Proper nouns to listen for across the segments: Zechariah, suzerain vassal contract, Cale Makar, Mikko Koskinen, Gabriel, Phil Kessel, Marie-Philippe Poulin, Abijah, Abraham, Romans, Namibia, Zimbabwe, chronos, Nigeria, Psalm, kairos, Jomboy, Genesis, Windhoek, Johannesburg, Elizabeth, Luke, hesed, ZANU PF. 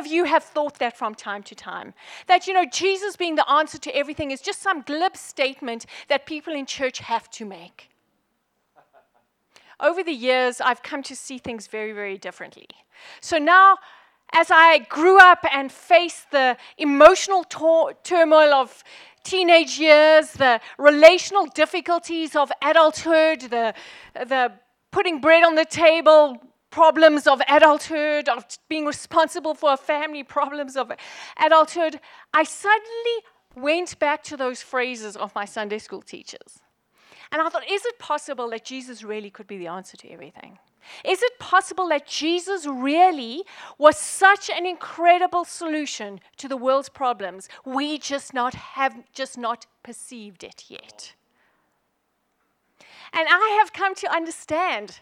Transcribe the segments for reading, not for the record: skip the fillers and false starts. of you have thought that from time to time. That, you know, Jesus being the answer to everything is just some glib statement that people in church have to make. Over the years, I've come to see things very, very differently. So now, as I grew up and faced the emotional turmoil of teenage years, the relational difficulties of adulthood, the putting bread on the table problems of adulthood, of being responsible for a family, problems of adulthood, I suddenly went back to those phrases of my Sunday school teachers. And I thought, is it possible that Jesus really could be the answer to everything? Is it possible that Jesus really was such an incredible solution to the world's problems? We just not perceived it yet. And I have come to understand,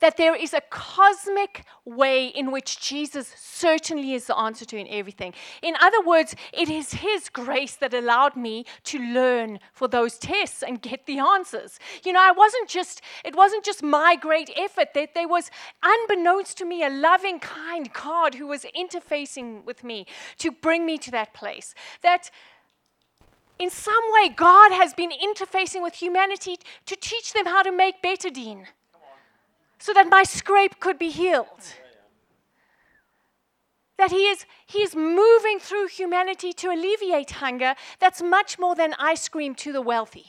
that there is a cosmic way in which Jesus certainly is the answer to in everything. In other words, it is His grace that allowed me to learn for those tests and get the answers. You know, it wasn't just my great effort. That there was, unbeknownst to me, a loving, kind God who was interfacing with me to bring me to that place. That in some way, God has been interfacing with humanity to teach them how to make better deen, so that my scrape could be healed. That he is moving through humanity to alleviate hunger that's much more than ice cream to the wealthy.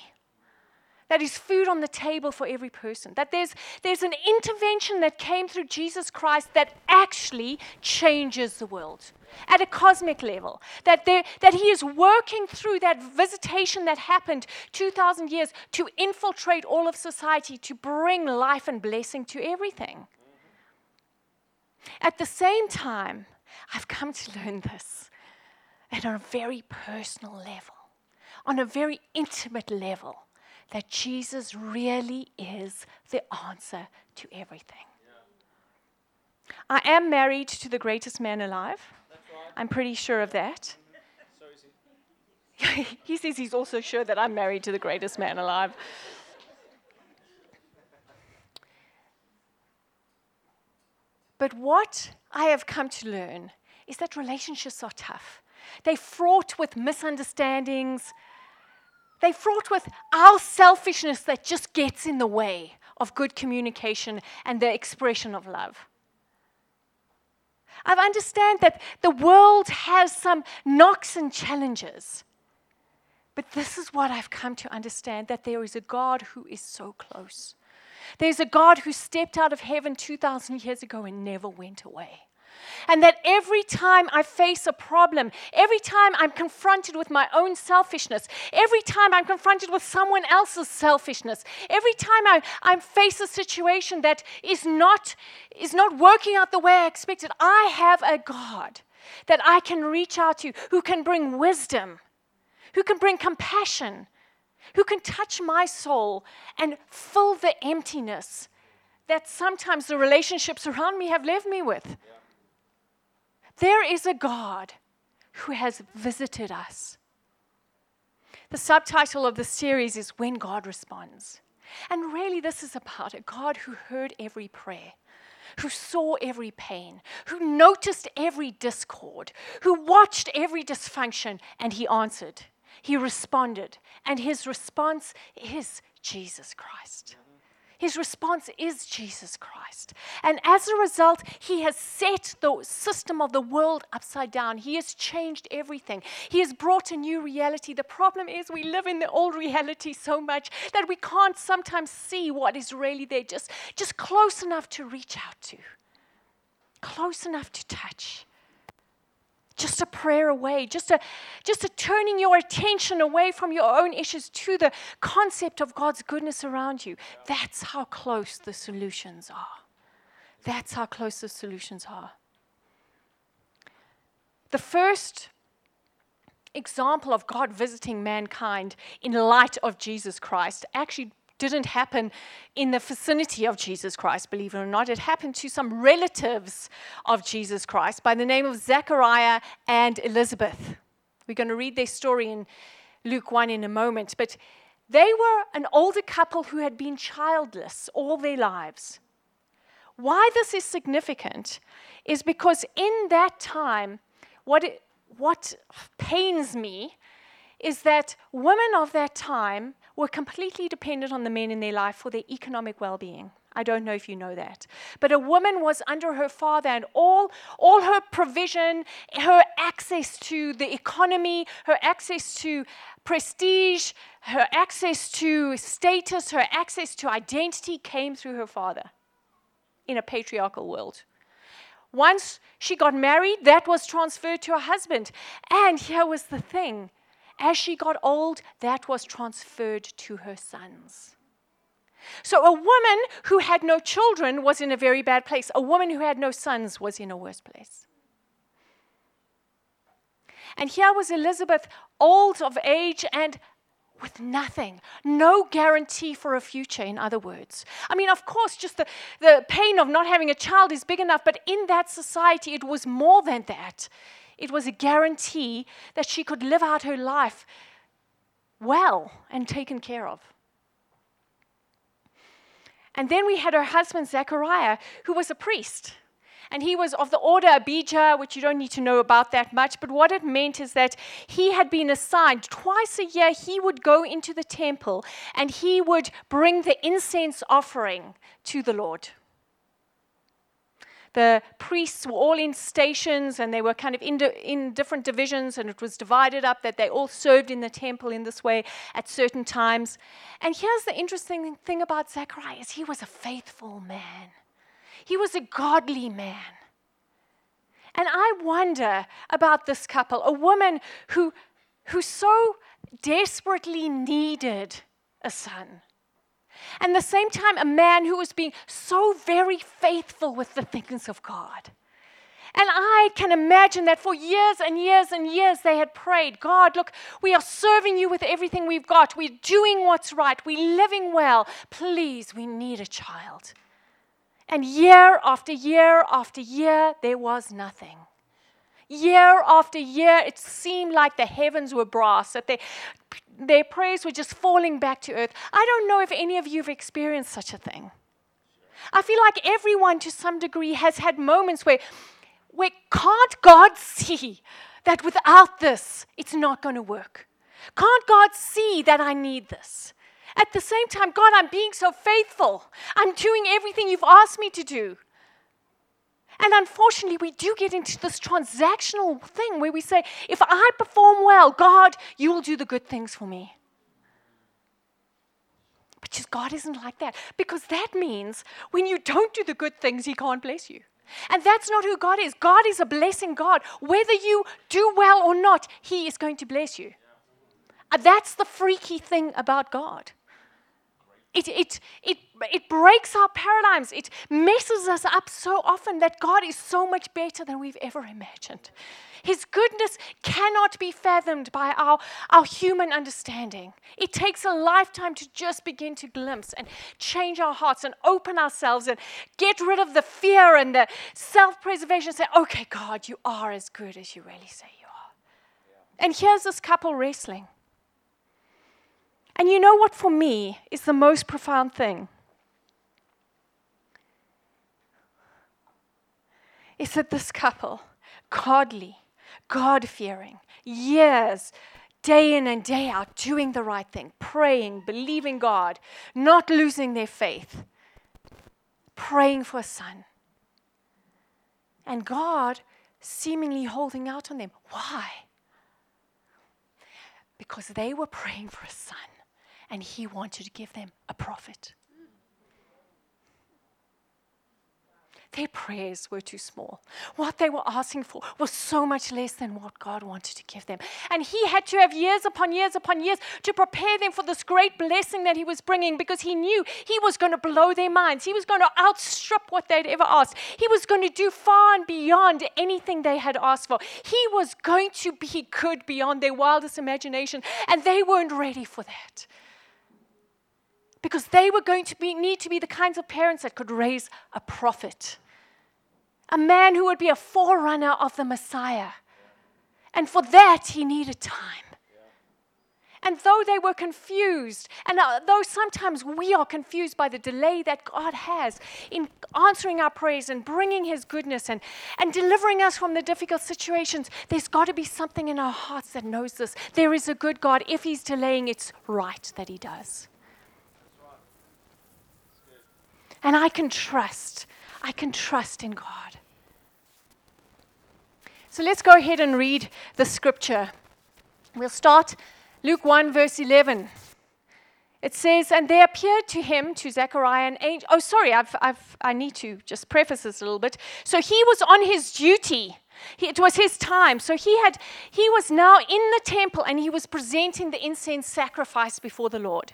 That is food on the table for every person. That there's an intervention that came through Jesus Christ that actually changes the world at a cosmic level. That He is working through that visitation that happened 2,000 years to infiltrate all of society, to bring life and blessing to everything. At the same time, I've come to learn this, that on a very personal level, on a very intimate level, that Jesus really is the answer to everything. Yeah. I am married to the greatest man alive. That's right. I'm pretty sure of that. So is he. He says he's also sure that I'm married to the greatest man alive. But what I have come to learn is that relationships are tough. They're fraught with misunderstandings. They're fraught with our selfishness that just gets in the way of good communication and the expression of love. I understand that the world has some knocks and challenges, but this is what I've come to understand, that there is a God who is so close. There's a God who stepped out of heaven 2,000 years ago and never went away. And that every time I face a problem, every time I'm confronted with my own selfishness, every time I'm confronted with someone else's selfishness, every time I face a situation that is not working out the way I expected, I have a God that I can reach out to, who can bring wisdom, who can bring compassion, who can touch my soul and fill the emptiness that sometimes the relationships around me have left me with. Yeah. There is a God who has visited us. The subtitle of the series is When God Responds. And really this is about a God who heard every prayer, who saw every pain, who noticed every discord, who watched every dysfunction, and He answered. He responded. And His response is Jesus Christ. His response is Jesus Christ. And as a result, He has set the system of the world upside down. He has changed everything. He has brought a new reality. The problem is we live in the old reality so much that we can't sometimes see what is really there, just close enough to reach out to, close enough to touch. Just a prayer away, just a turning your attention away from your own issues to the concept of God's goodness around you. That's how close the solutions are. That's how close the solutions are. The first example of God visiting mankind in light of Jesus Christ actually didn't happen in the vicinity of Jesus Christ, believe it or not. It happened to some relatives of Jesus Christ by the name of Zechariah and Elizabeth. We're going to read their story in Luke 1 in a moment. But they were an older couple who had been childless all their lives. Why this is significant is because in that time, what pains me is that women of that time were completely dependent on the men in their life for their economic well-being. I don't know if you know that. But a woman was under her father, and all her provision, her access to the economy, her access to prestige, her access to status, her access to identity came through her father in a patriarchal world. Once she got married, that was transferred to her husband. And here was the thing. As she got old, that was transferred to her sons. So a woman who had no children was in a very bad place. A woman who had no sons was in a worse place. And here was Elizabeth, old of age and with nothing, no guarantee for a future, in other words. I mean, of course, just the pain of not having a child is big enough, but in that society, it was more than that. It was a guarantee that she could live out her life well and taken care of. And then we had her husband, Zechariah, who was a priest. And he was of the order Abijah, which you don't need to know about that much. But what it meant is that he had been assigned twice a year, he would go into the temple and he would bring the incense offering to the Lord. The priests were all in stations, and they were kind of in different divisions, and it was divided up that they all served in the temple in this way at certain times. And here's the interesting thing about Zechariah, is he was a faithful man. He was a godly man. And I wonder about this couple, a woman who so desperately needed a son. And at the same time, a man who was being so very faithful with the things of God. And I can imagine that for years and years and years they had prayed, God, look, we are serving you with everything we've got. We're doing what's right. We're living well. Please, we need a child. And year after year after year, there was nothing. Year after year, it seemed like the heavens were brass, that their prayers were just falling back to earth. I don't know if any of you have experienced such a thing. I feel like everyone to some degree has had moments where can't God see that without this, it's not going to work? Can't God see that I need this? At the same time, God, I'm being so faithful. I'm doing everything you've asked me to do. And unfortunately, we do get into this transactional thing where we say, if I perform well, God, you will do the good things for me. But just God isn't like that, because that means when you don't do the good things, he can't bless you. And that's not who God is. God is a blessing God. Whether you do well or not, he is going to bless you. That's the freaky thing about God. It breaks our paradigms. It messes us up so often that God is so much better than we've ever imagined. His goodness cannot be fathomed by our human understanding. It takes a lifetime to just begin to glimpse and change our hearts and open ourselves and get rid of the fear and the self-preservation and say, okay, God, you are as good as you really say you are. Yeah. And here's this couple wrestling. And you know what, for me, is the most profound thing? Is that this couple, godly, God-fearing, years, day in and day out, doing the right thing, praying, believing God, not losing their faith, praying for a son. And God seemingly holding out on them. Why? Because they were praying for a son. And he wanted to give them a prophet. Their prayers were too small. What they were asking for was so much less than what God wanted to give them. And he had to have years upon years upon years to prepare them for this great blessing that he was bringing, because he knew he was going to blow their minds. He was going to outstrip what they'd ever asked. He was going to do far and beyond anything they had asked for. He was going to be good beyond their wildest imagination, and they weren't ready for that. Because they were going to need to be the kinds of parents that could raise a prophet. A man who would be a forerunner of the Messiah. And for that, he needed time. And though they were confused, and though sometimes we are confused by the delay that God has in answering our prayers and bringing his goodness and delivering us from the difficult situations, there's got to be something in our hearts that knows this. There is a good God. If he's delaying, it's right that he does. And I can trust in God. So let's go ahead and read the scripture. We'll start Luke 1, verse 11. It says, and there appeared to him, to Zechariah, an angel. Oh, sorry, I need to just preface this a little bit. So he was on his duty. It was his time. So he was now in the temple, and he was presenting the incense sacrifice before the Lord.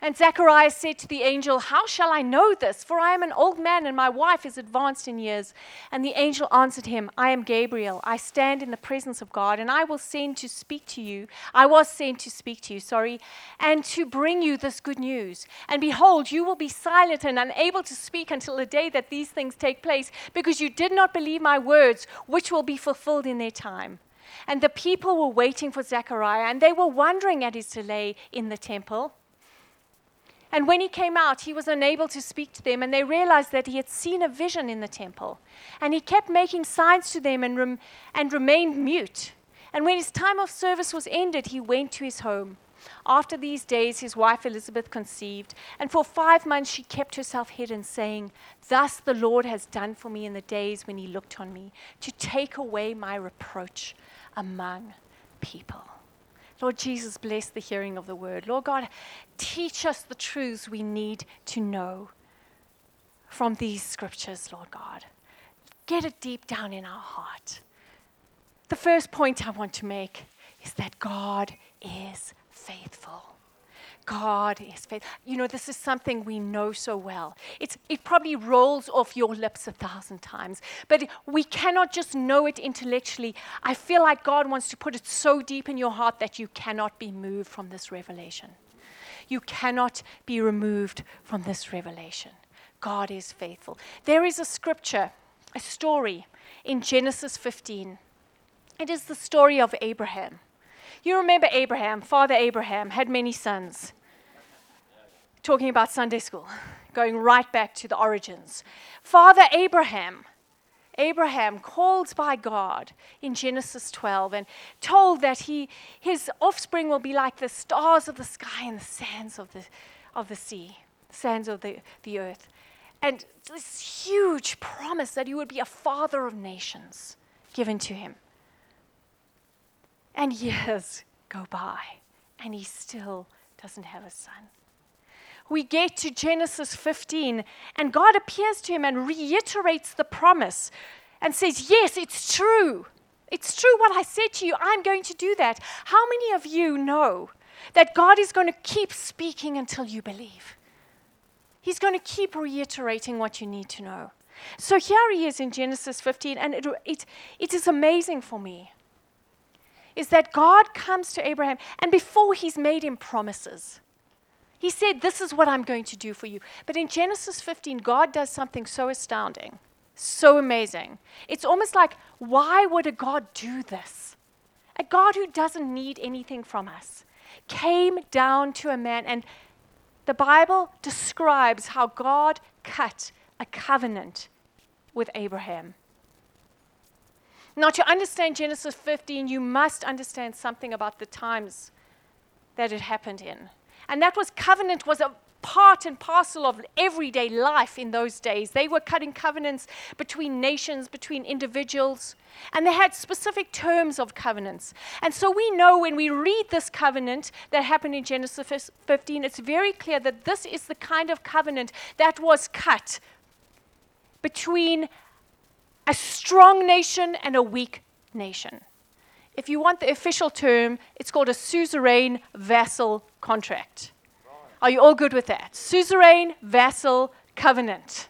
And Zechariah said to the angel, how shall I know this? For I am an old man, and my wife is advanced in years. And the angel answered him, I am Gabriel. I stand in the presence of God, and I was sent to speak to you, and to bring you this good news. And behold, you will be silent and unable to speak until the day that these things take place, because you did not believe my words, which will be fulfilled in their time. And the people were waiting for Zechariah, and they were wondering at his delay in the temple. And when he came out, he was unable to speak to them, and they realized that he had seen a vision in the temple. And he kept making signs to them and remained mute. And when his time of service was ended, he went to his home. After these days, his wife Elizabeth conceived, and for 5 months she kept herself hidden, saying, thus the Lord has done for me in the days when he looked on me, to take away my reproach among people. Lord Jesus, bless the hearing of the word. Lord God, teach us the truths we need to know from these scriptures, Lord God. Get it deep down in our heart. The first point I want to make is that God is faithful. God is faithful. You know, this is something we know so well. It probably rolls off your lips 1,000 times, but we cannot just know it intellectually. I feel like God wants to put it so deep in your heart that you cannot be moved from this revelation. You cannot be removed from this revelation. God is faithful. There is a scripture, a story in Genesis 15. It is the story of Abraham. You remember Abraham, Father Abraham, had many sons. Talking about Sunday school, going right back to the origins. Father Abraham called by God in Genesis 12 and told that his offspring will be like the stars of the sky and the sands of the sea, sands of the earth. And this huge promise that he would be a father of nations given to him. And years go by, and he still doesn't have a son. We get to Genesis 15, and God appears to him and reiterates the promise and says, yes, it's true. It's true what I said to you. I'm going to do that. How many of you know that God is going to keep speaking until you believe? He's going to keep reiterating what you need to know. So here he is in Genesis 15, and it is amazing for me, is that God comes to Abraham, and before he's made him promises, he said, this is what I'm going to do for you. But in Genesis 15, God does something so astounding, so amazing. It's almost like, why would a God do this? A God who doesn't need anything from us came down to a man, and the Bible describes how God cut a covenant with Abraham. Now, to understand Genesis 15, you must understand something about the times that it happened in. And that covenant was a part and parcel of everyday life in those days. They were cutting covenants between nations, between individuals, and they had specific terms of covenants. And so we know when we read this covenant that happened in Genesis 15, it's very clear that this is the kind of covenant that was cut between a strong nation and a weak nation. If you want the official term, it's called a suzerain vassal contract. Are you all good with that? Suzerain vassal covenant.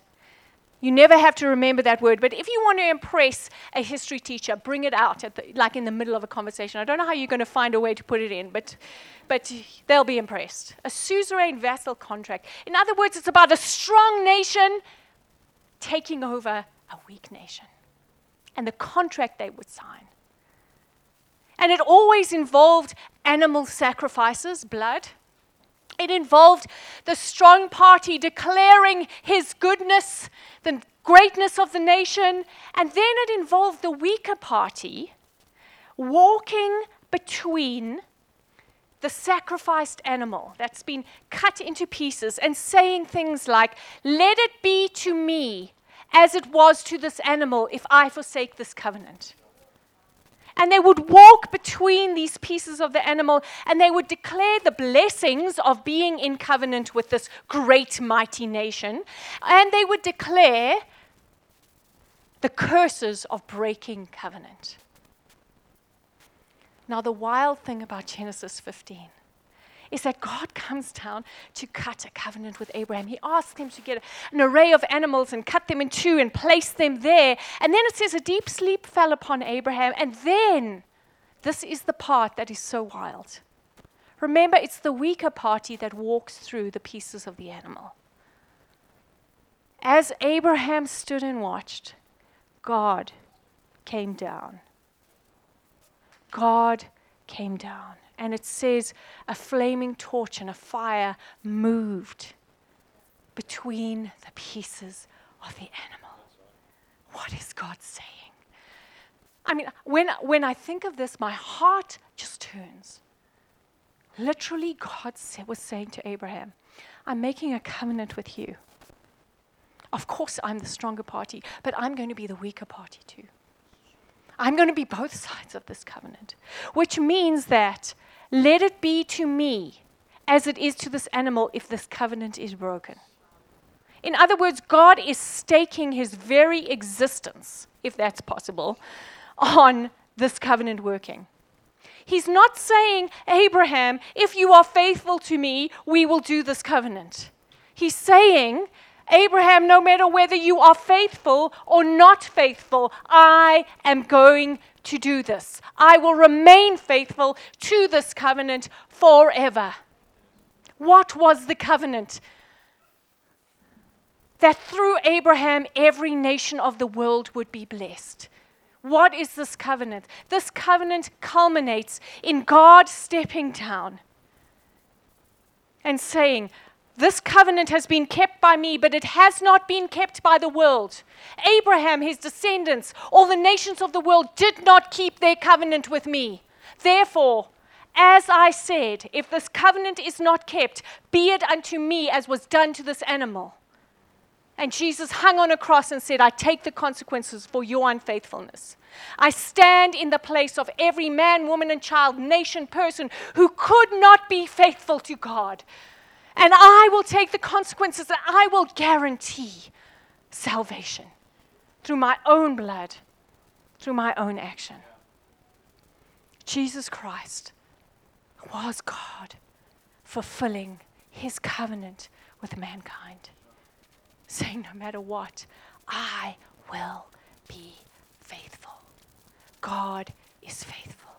You never have to remember that word, but if you want to impress a history teacher, bring it out at like in the middle of a conversation. I don't know how you're going to find a way to put it in, but they'll be impressed. A suzerain vassal contract. In other words, it's about a strong nation taking over a weak nation and the contract they would sign. And it always involved animal sacrifices, blood. It involved the strong party declaring his goodness, the greatness of the nation, and then it involved the weaker party walking between the sacrificed animal that's been cut into pieces and saying things like, "Let it be to me as it was to this animal if I forsake this covenant." And they would walk between these pieces of the animal and they would declare the blessings of being in covenant with this great, mighty nation. And they would declare the curses of breaking covenant. Now, the wild thing about Genesis 15 is that God comes down to cut a covenant with Abraham. He asks him to get an array of animals and cut them in two and place them there. And then it says a deep sleep fell upon Abraham. And then, this is the part that is so wild. Remember, it's the weaker party that walks through the pieces of the animal. As Abraham stood and watched, God came down. God came down. And it says a flaming torch and a fire moved between the pieces of the animal. What is God saying? I mean, when I think of this, my heart just turns. Literally, God was saying to Abraham, "I'm making a covenant with you. Of course, I'm the stronger party, but I'm going to be the weaker party too. I'm going to be both sides of this covenant," which means that let it be to me as it is to this animal if this covenant is broken. In other words, God is staking his very existence, if that's possible, on this covenant working. He's not saying, "Abraham, if you are faithful to me, we will do this covenant." He's saying, "Abraham, no matter whether you are faithful or not faithful, I am going to do this. I will remain faithful to this covenant forever." What was the covenant? That through Abraham, every nation of the world would be blessed. What is this covenant? This covenant culminates in God stepping down and saying, "This covenant has been kept by me, but it has not been kept by the world. Abraham, his descendants, all the nations of the world did not keep their covenant with me. Therefore, as I said, if this covenant is not kept, be it unto me as was done to this animal." And Jesus hung on a cross and said, "I take the consequences for your unfaithfulness. I stand in the place of every man, woman, and child, nation, person who could not be faithful to God. And I will take the consequences and I will guarantee salvation through my own blood, through my own action." Jesus Christ was God fulfilling his covenant with mankind, saying, "No matter what, I will be faithful." God is faithful.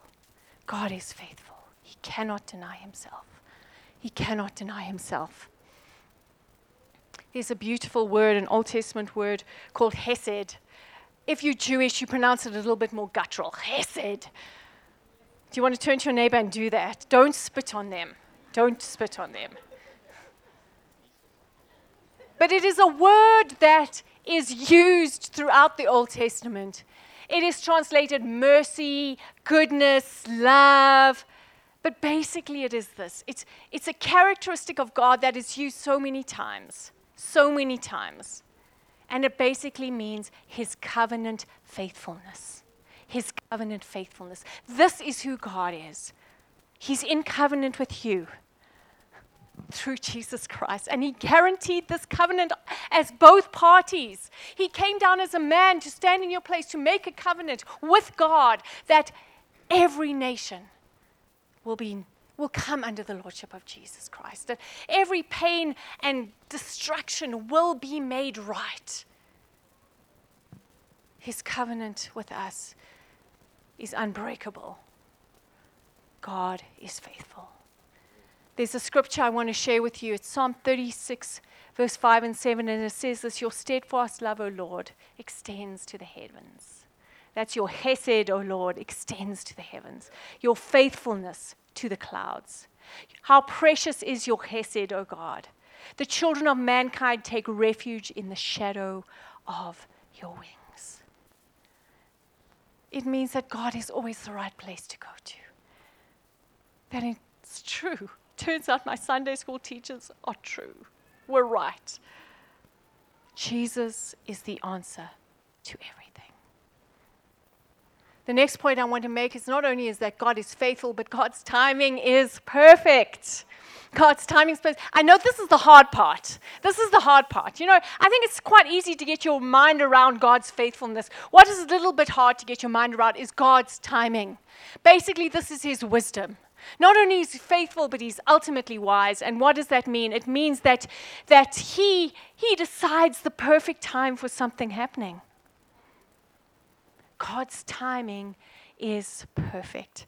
God is faithful. He cannot deny himself. He cannot deny himself. There's a beautiful word, an Old Testament word called hesed. If you're Jewish, you pronounce it a little bit more guttural, hesed. Do you want to turn to your neighbor and do that? Don't spit on them. Don't spit on them. But it is a word that is used throughout the Old Testament. It is translated mercy, goodness, love, But basically it is this. It's a characteristic of God that is used so many times. And it basically means his covenant faithfulness. His covenant faithfulness. This is who God is. He's in covenant with you through Jesus Christ. And he guaranteed this covenant as both parties. He came down as a man to stand in your place, to make a covenant with God that every nation will come under the lordship of Jesus Christ, that every pain and destruction will be made right. His covenant with us is unbreakable. God is faithful. There's a scripture I want to share with you. It's Psalm 36, verse 5 and 7, and it says this: your steadfast love, O Lord, extends to the heavens. That's your hesed, O Lord, extends to the heavens. Your faithfulness to the clouds. How precious is your hesed, O God. The children of mankind take refuge in the shadow of your wings. It means that God is always the right place to go to. That it's true. Turns out my Sunday school teachers are true. We're right. Jesus is the answer to everything. The next point I want to make is not only is that God is faithful, but God's timing is perfect. God's timing is perfect. I know this is the hard part. This is the hard part. You know, I think it's quite easy to get your mind around God's faithfulness. What is a little bit hard to get your mind around is God's timing. Basically, this is his wisdom. Not only is he faithful, but he's ultimately wise. And what does that mean? It means that he decides the perfect time for something happening. God's timing is perfect.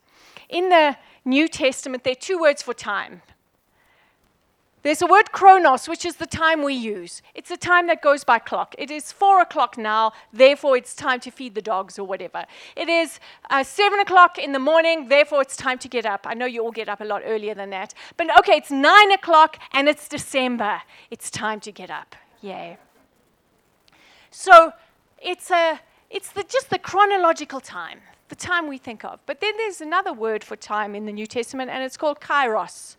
In the New Testament, there are two words for time. There's a word chronos, which is the time we use. It's the time that goes by clock. It is 4 o'clock now, therefore it's time to feed the dogs or whatever. It is 7 o'clock in the morning, therefore it's time to get up. I know you all get up a lot earlier than that. But okay, it's 9 o'clock and it's December. It's time to get up. Yay. So it's just the chronological time, the time we think of. But then there's another word for time in the New Testament, and it's called kairos.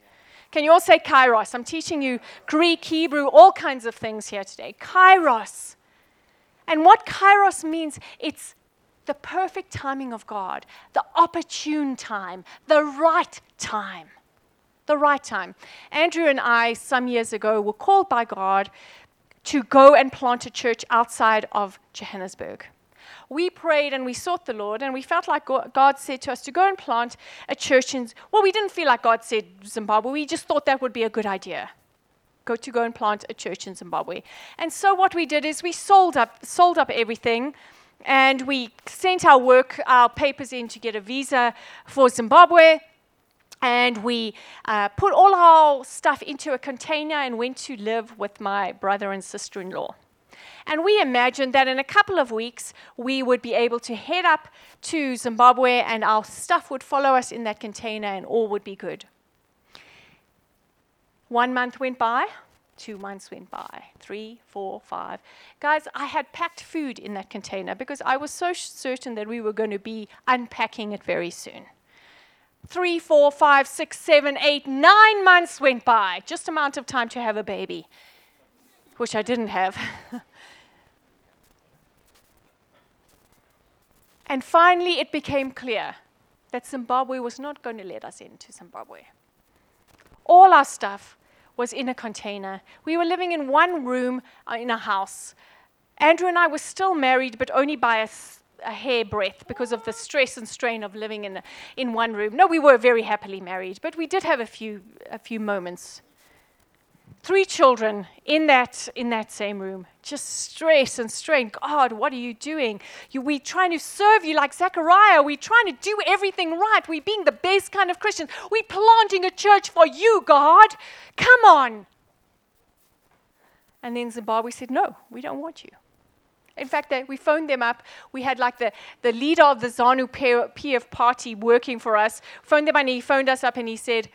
Can you all say kairos? I'm teaching you Greek, Hebrew, all kinds of things here today. Kairos. And what kairos means, it's the perfect timing of God, the opportune time, the right time. The right time. Andrew and I, some years ago, were called by God to go and plant a church outside of Johannesburg. We prayed and we sought the Lord, and we felt like God said to us to go and plant a church in, well, we didn't feel like God said Zimbabwe. We just thought that would be a good idea, go and plant a church in Zimbabwe. And so what we did is we sold up everything, and we sent our papers in to get a visa for Zimbabwe. And we put all our stuff into a container and went to live with my brother and sister-in-law. And we imagined that in a couple of weeks, we would be able to head up to Zimbabwe and our stuff would follow us in that container and all would be good. 1 month went by, 2 months went by, 3, 4, 5. Guys, I had packed food in that container because I was so certain that we were going to be unpacking it very soon. 3, 4, 5, 6, 7, 8, 9 months went by. Just amount of time to have a baby, which I didn't have. And finally, it became clear that Zimbabwe was not going to let us into Zimbabwe. All our stuff was in a container. We were living in one room in a house. Andrew and I were still married, but only by a hairbreadth because of the stress and strain of living in one room. No, we were very happily married, but we did have a few moments. 3 children in that same room, just stress and strain. God, what are you doing? We're trying to serve you like Zechariah. We're trying to do everything right. We're being the best kind of Christians. We're planting a church for you, God. Come on. And then Zimbabwe said, no, we don't want you. In fact, we phoned them up. We had like the leader of the ZANU PF party working for us. Phoned them, and he phoned us up and he said,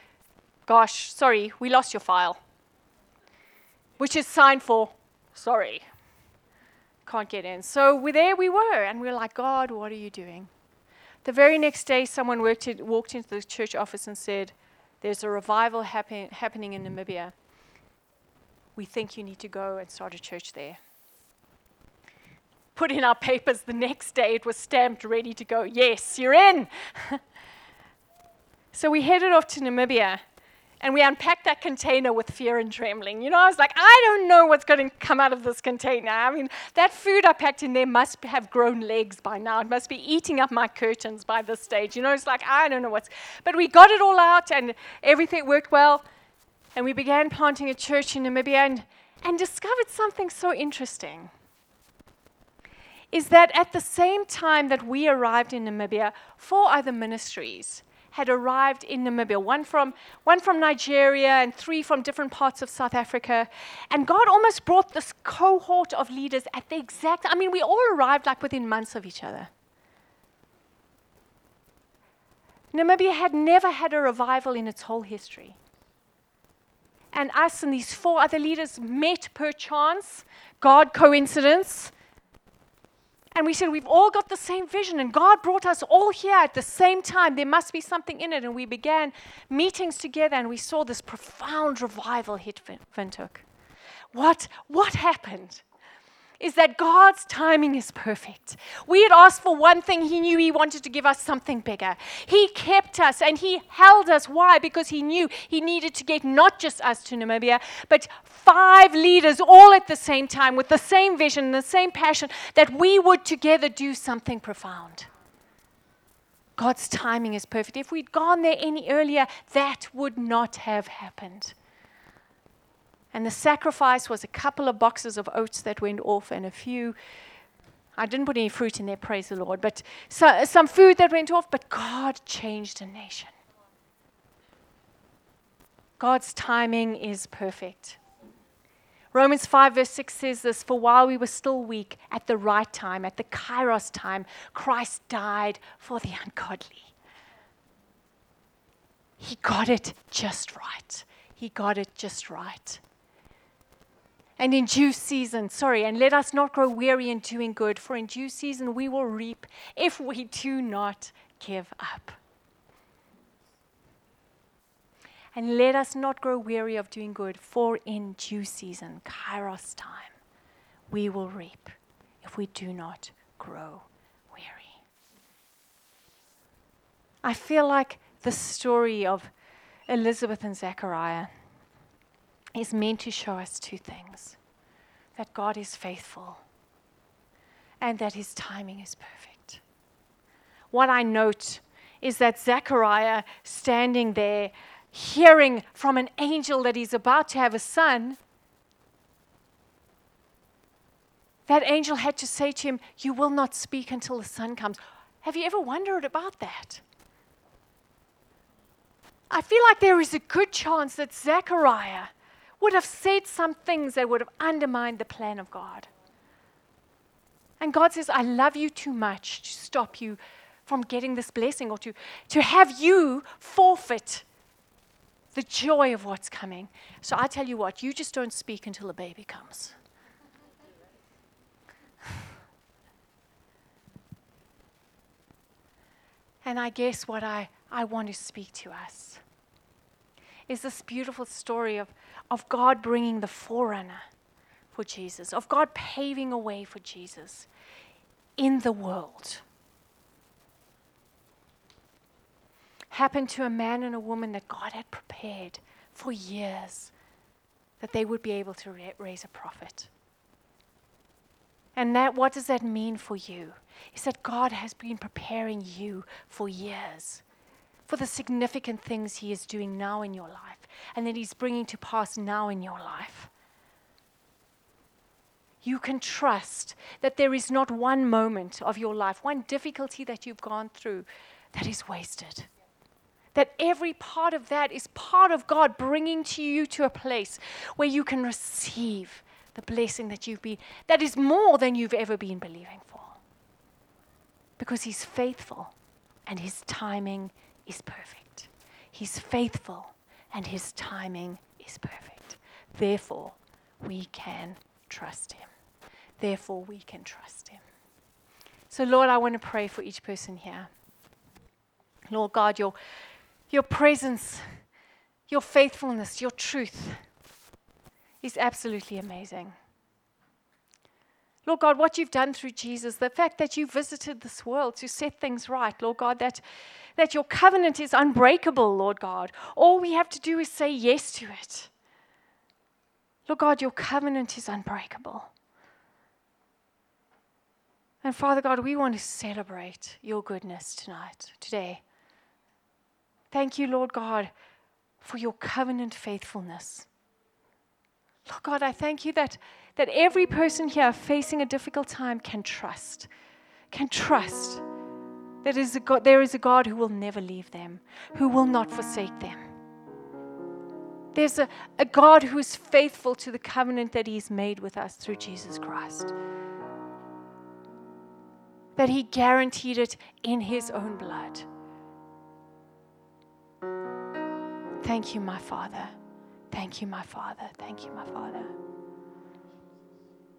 gosh, sorry, we lost your file. Which is sign for, sorry, can't get in. So there we were, and we were like, God, what are you doing? The very next day, someone walked into the church office and said, "There's a revival happening in Namibia. We think you need to go and start a church there." Put in our papers the next day. It was stamped, ready to go. Yes, you're in. So we headed off to Namibia, and we unpacked that container with fear and trembling. You know, I was like, I don't know what's going to come out of this container. I mean, that food I packed in there must have grown legs by now. It must be eating up my curtains by this stage. You know, it's like, I don't know what's... But we got it all out, and everything worked well, and we began planting a church in Namibia and discovered something so interesting. Is that at the same time that we arrived in Namibia, 4 other ministries had arrived in Namibia, one from Nigeria and 3 from different parts of South Africa. And God almost brought this cohort of leaders at the exact... I mean, we all arrived like within months of each other. Namibia had never had a revival in its whole history. And us and these 4 other leaders met per chance, God coincidence. And we said, we've all got the same vision, and God brought us all here at the same time. There must be something in it. And we began meetings together, and we saw this profound revival hit Windhoek. What happened is that God's timing is perfect. We had asked for one thing. He knew He wanted to give us something bigger. He kept us, and He held us. Why? Because He knew He needed to get not just us to Namibia, but 5 leaders all at the same time with the same vision and the same passion that we would together do something profound. God's timing is perfect. If we'd gone there any earlier, that would not have happened. And the sacrifice was a couple of boxes of oats that went off and a few, I didn't put any fruit in there, praise the Lord, but so, some food that went off, but God changed a nation. God's timing is perfect. Romans 5 verse 6 says this, "For while we were still weak, at the right time, at the Kairos time, Christ died for the ungodly." He got it just right. He got it just right. And in due season, and let us not grow weary in doing good, for in due season we will reap if we do not give up. And let us not grow weary of doing good, for in due season, Kairos time, we will reap if we do not grow weary. I feel like the story of Elizabeth and Zechariah is meant to show us 2 things: that God is faithful and that His timing is perfect. What I note is that Zechariah, standing there, hearing from an angel that he's about to have a son, that angel had to say to him, "You will not speak until the son comes." Have you ever wondered about that? I feel like there is a good chance that Zechariah would have said some things that would have undermined the plan of God. And God says, I love you too much to stop you from getting this blessing or to have you forfeit the joy of what's coming. So I tell you what, you just don't speak until the baby comes. And I guess what I want to speak to us is this beautiful story of God bringing the forerunner for Jesus, of God paving a way for Jesus in the world. Happened to a man and a woman that God had prepared for years that they would be able to raise a prophet. And what does that mean for you? Is that God has been preparing you for years for the significant things He is doing now in your life and that He's bringing to pass now in your life. You can trust that there is not one moment of your life, one difficulty that you've gone through that is wasted. That every part of that is part of God bringing to you to a place where you can receive the blessing that that is more than you've ever been believing for. Because He's faithful and His timing is perfect. He's faithful and His timing is perfect. Therefore, we can trust Him. Therefore, we can trust Him. So, Lord, I want to pray for each person here. Lord God, your presence, your faithfulness, your truth is absolutely amazing. Lord God, what you've done through Jesus, the fact that you visited this world to set things right, Lord God, that your covenant is unbreakable, Lord God. All we have to do is say yes to it. Lord God, your covenant is unbreakable. And Father God, we want to celebrate your goodness tonight, today. Thank you, Lord God, for your covenant faithfulness. Lord God, I thank you that every person here facing a difficult time can trust that there is a God who will never leave them, who will not forsake them. There's a God who is faithful to the covenant that he's made with us through Jesus Christ, that he guaranteed it in his own blood. Thank you, my Father. Thank you, my Father. Thank you, my Father.